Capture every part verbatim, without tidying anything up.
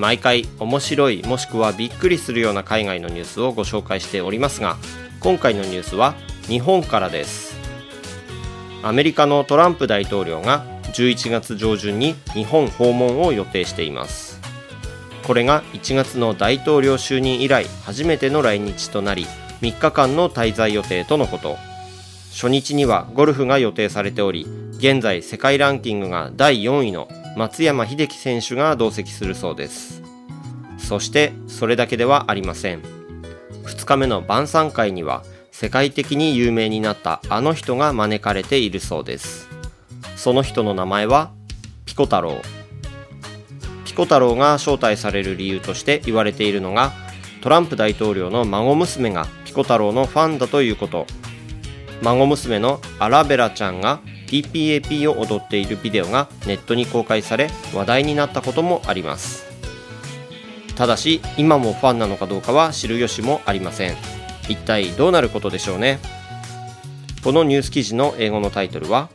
毎回面白い、もしくはびっくりするような海外のニュースをご紹介しておりますが、今回のニュースは日本からです。アメリカのトランプ大統領がじゅういちがつじょうじゅんに日本訪問を予定しています。これがいちがつの大統領就任以来初めての来日となり、みっかかんの滞在予定とのこと。初日にはゴルフが予定されており、現在世界ランキングがだいよんいの松山英樹選手が同席するそうです。そしてそれだけではありません。ふつかめの晩餐会には世界的に有名になったあの人が招かれているそうです。その人の名前はピコ太郎。ピコ太郎が招待される理由として言われているのが、トランプ大統領の孫娘がピコ太郎のファンだということ。孫娘のアラベラちゃんがピー ピー エー ピー を踊っているビデオがネットに公開され、話題になったこともあります。ただし今もファンなのかどうかは知る由もありません。一体どうなることでしょうね。このニュース記事の英語のタイトルは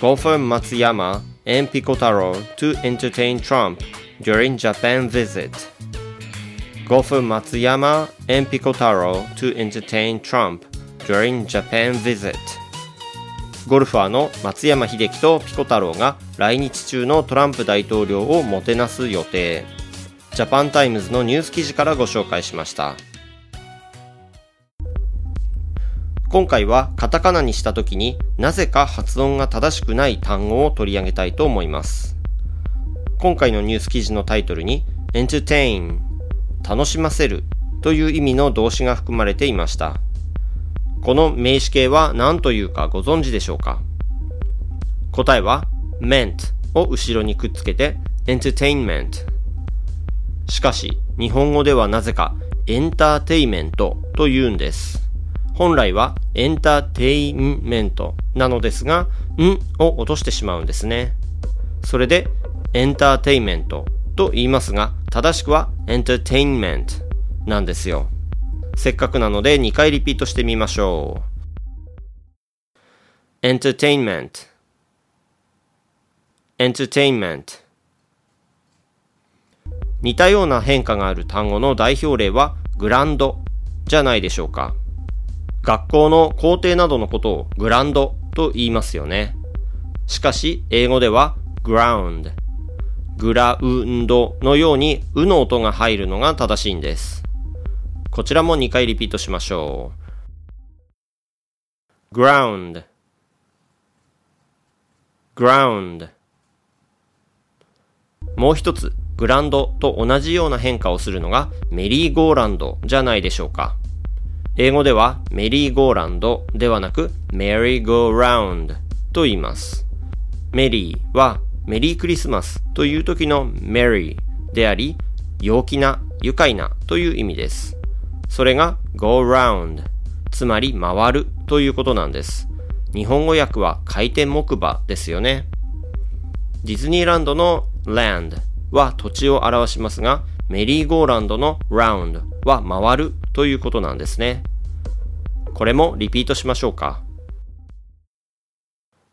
Golfer Matsuyama and Pico Taro to entertain Trump during Japan visit. Golfer Matsuyama and Pico Taro to entertain Trump during Japan visit.ゴルファーの松山英樹とピコ太郎が来日中のトランプ大統領をもてなす予定。ジャパンタイムズのニュース記事からご紹介しました。今回はカタカナにした時になぜか発音が正しくない単語を取り上げたいと思います。今回のニュース記事のタイトルに entertain 楽しませるという意味の動詞が含まれていました。この名詞形は何というかご存知でしょうか。答えは meant を後ろにくっつけて entertainment。 しかし日本語ではなぜかエンターテイメントというんです。本来はエンターテインメントなのですが、んを落としてしまうんですね。それでエンターテイメントと言いますが、正しくはエンターテインメントなんですよ。せっかくなのでにかいリピートしてみましょう。 Entertainment Entertainment。 似たような変化がある単語の代表例はグランドじゃないでしょうか。学校の校庭などのことをグランドと言いますよね。しかし英語ではグラウンド、グラウンドのようにうの音が入るのが正しいんです。こちらもにかいリピートしましょう。 ground ground。 もう一つグランドと同じような変化をするのがメリーゴーランドじゃないでしょうか。英語ではメリーゴーランドではなくメリーゴーラウンドと言います。メリーはメリークリスマスという時のメリーであり、陽気な、愉快なという意味です。それが go round、 つまり回るということなんです。日本語訳は回転木馬ですよね。ディズニーランドの land は土地を表しますが、メリーゴーランドの round は回るということなんですね。これもリピートしましょうか。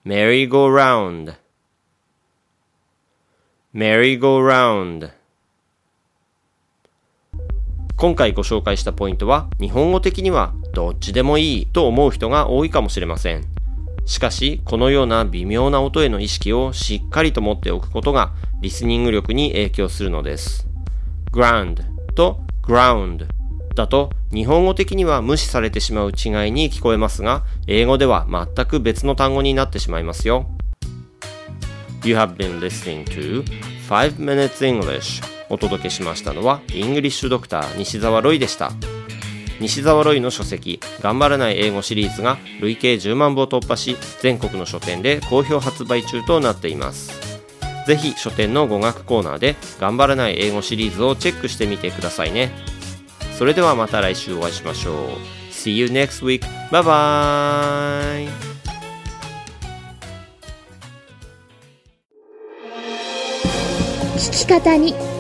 メリーゴーラウンドメリーゴーラウンド。今回ご紹介したポイントは日本語的にはどっちでもいいと思う人が多いかもしれません。しかしこのような微妙な音への意識をしっかりと持っておくことがリスニング力に影響するのです。 ground と ground だと日本語的には無視されてしまう違いに聞こえますが、英語では全く別の単語になってしまいますよ。 You have been listening to ファイブ ミニッツ イングリッシュ。お届けしましたのはイングリッシュドクター西澤ロイでした。西澤ロイの書籍頑張らない英語シリーズが累計じゅうまんぶを突破し、全国の書店で好評発売中となっています。ぜひ書店の語学コーナーで頑張らない英語シリーズをチェックしてみてくださいね。それではまた来週お会いしましょう。See you next week. Bye bye.聞き方に秘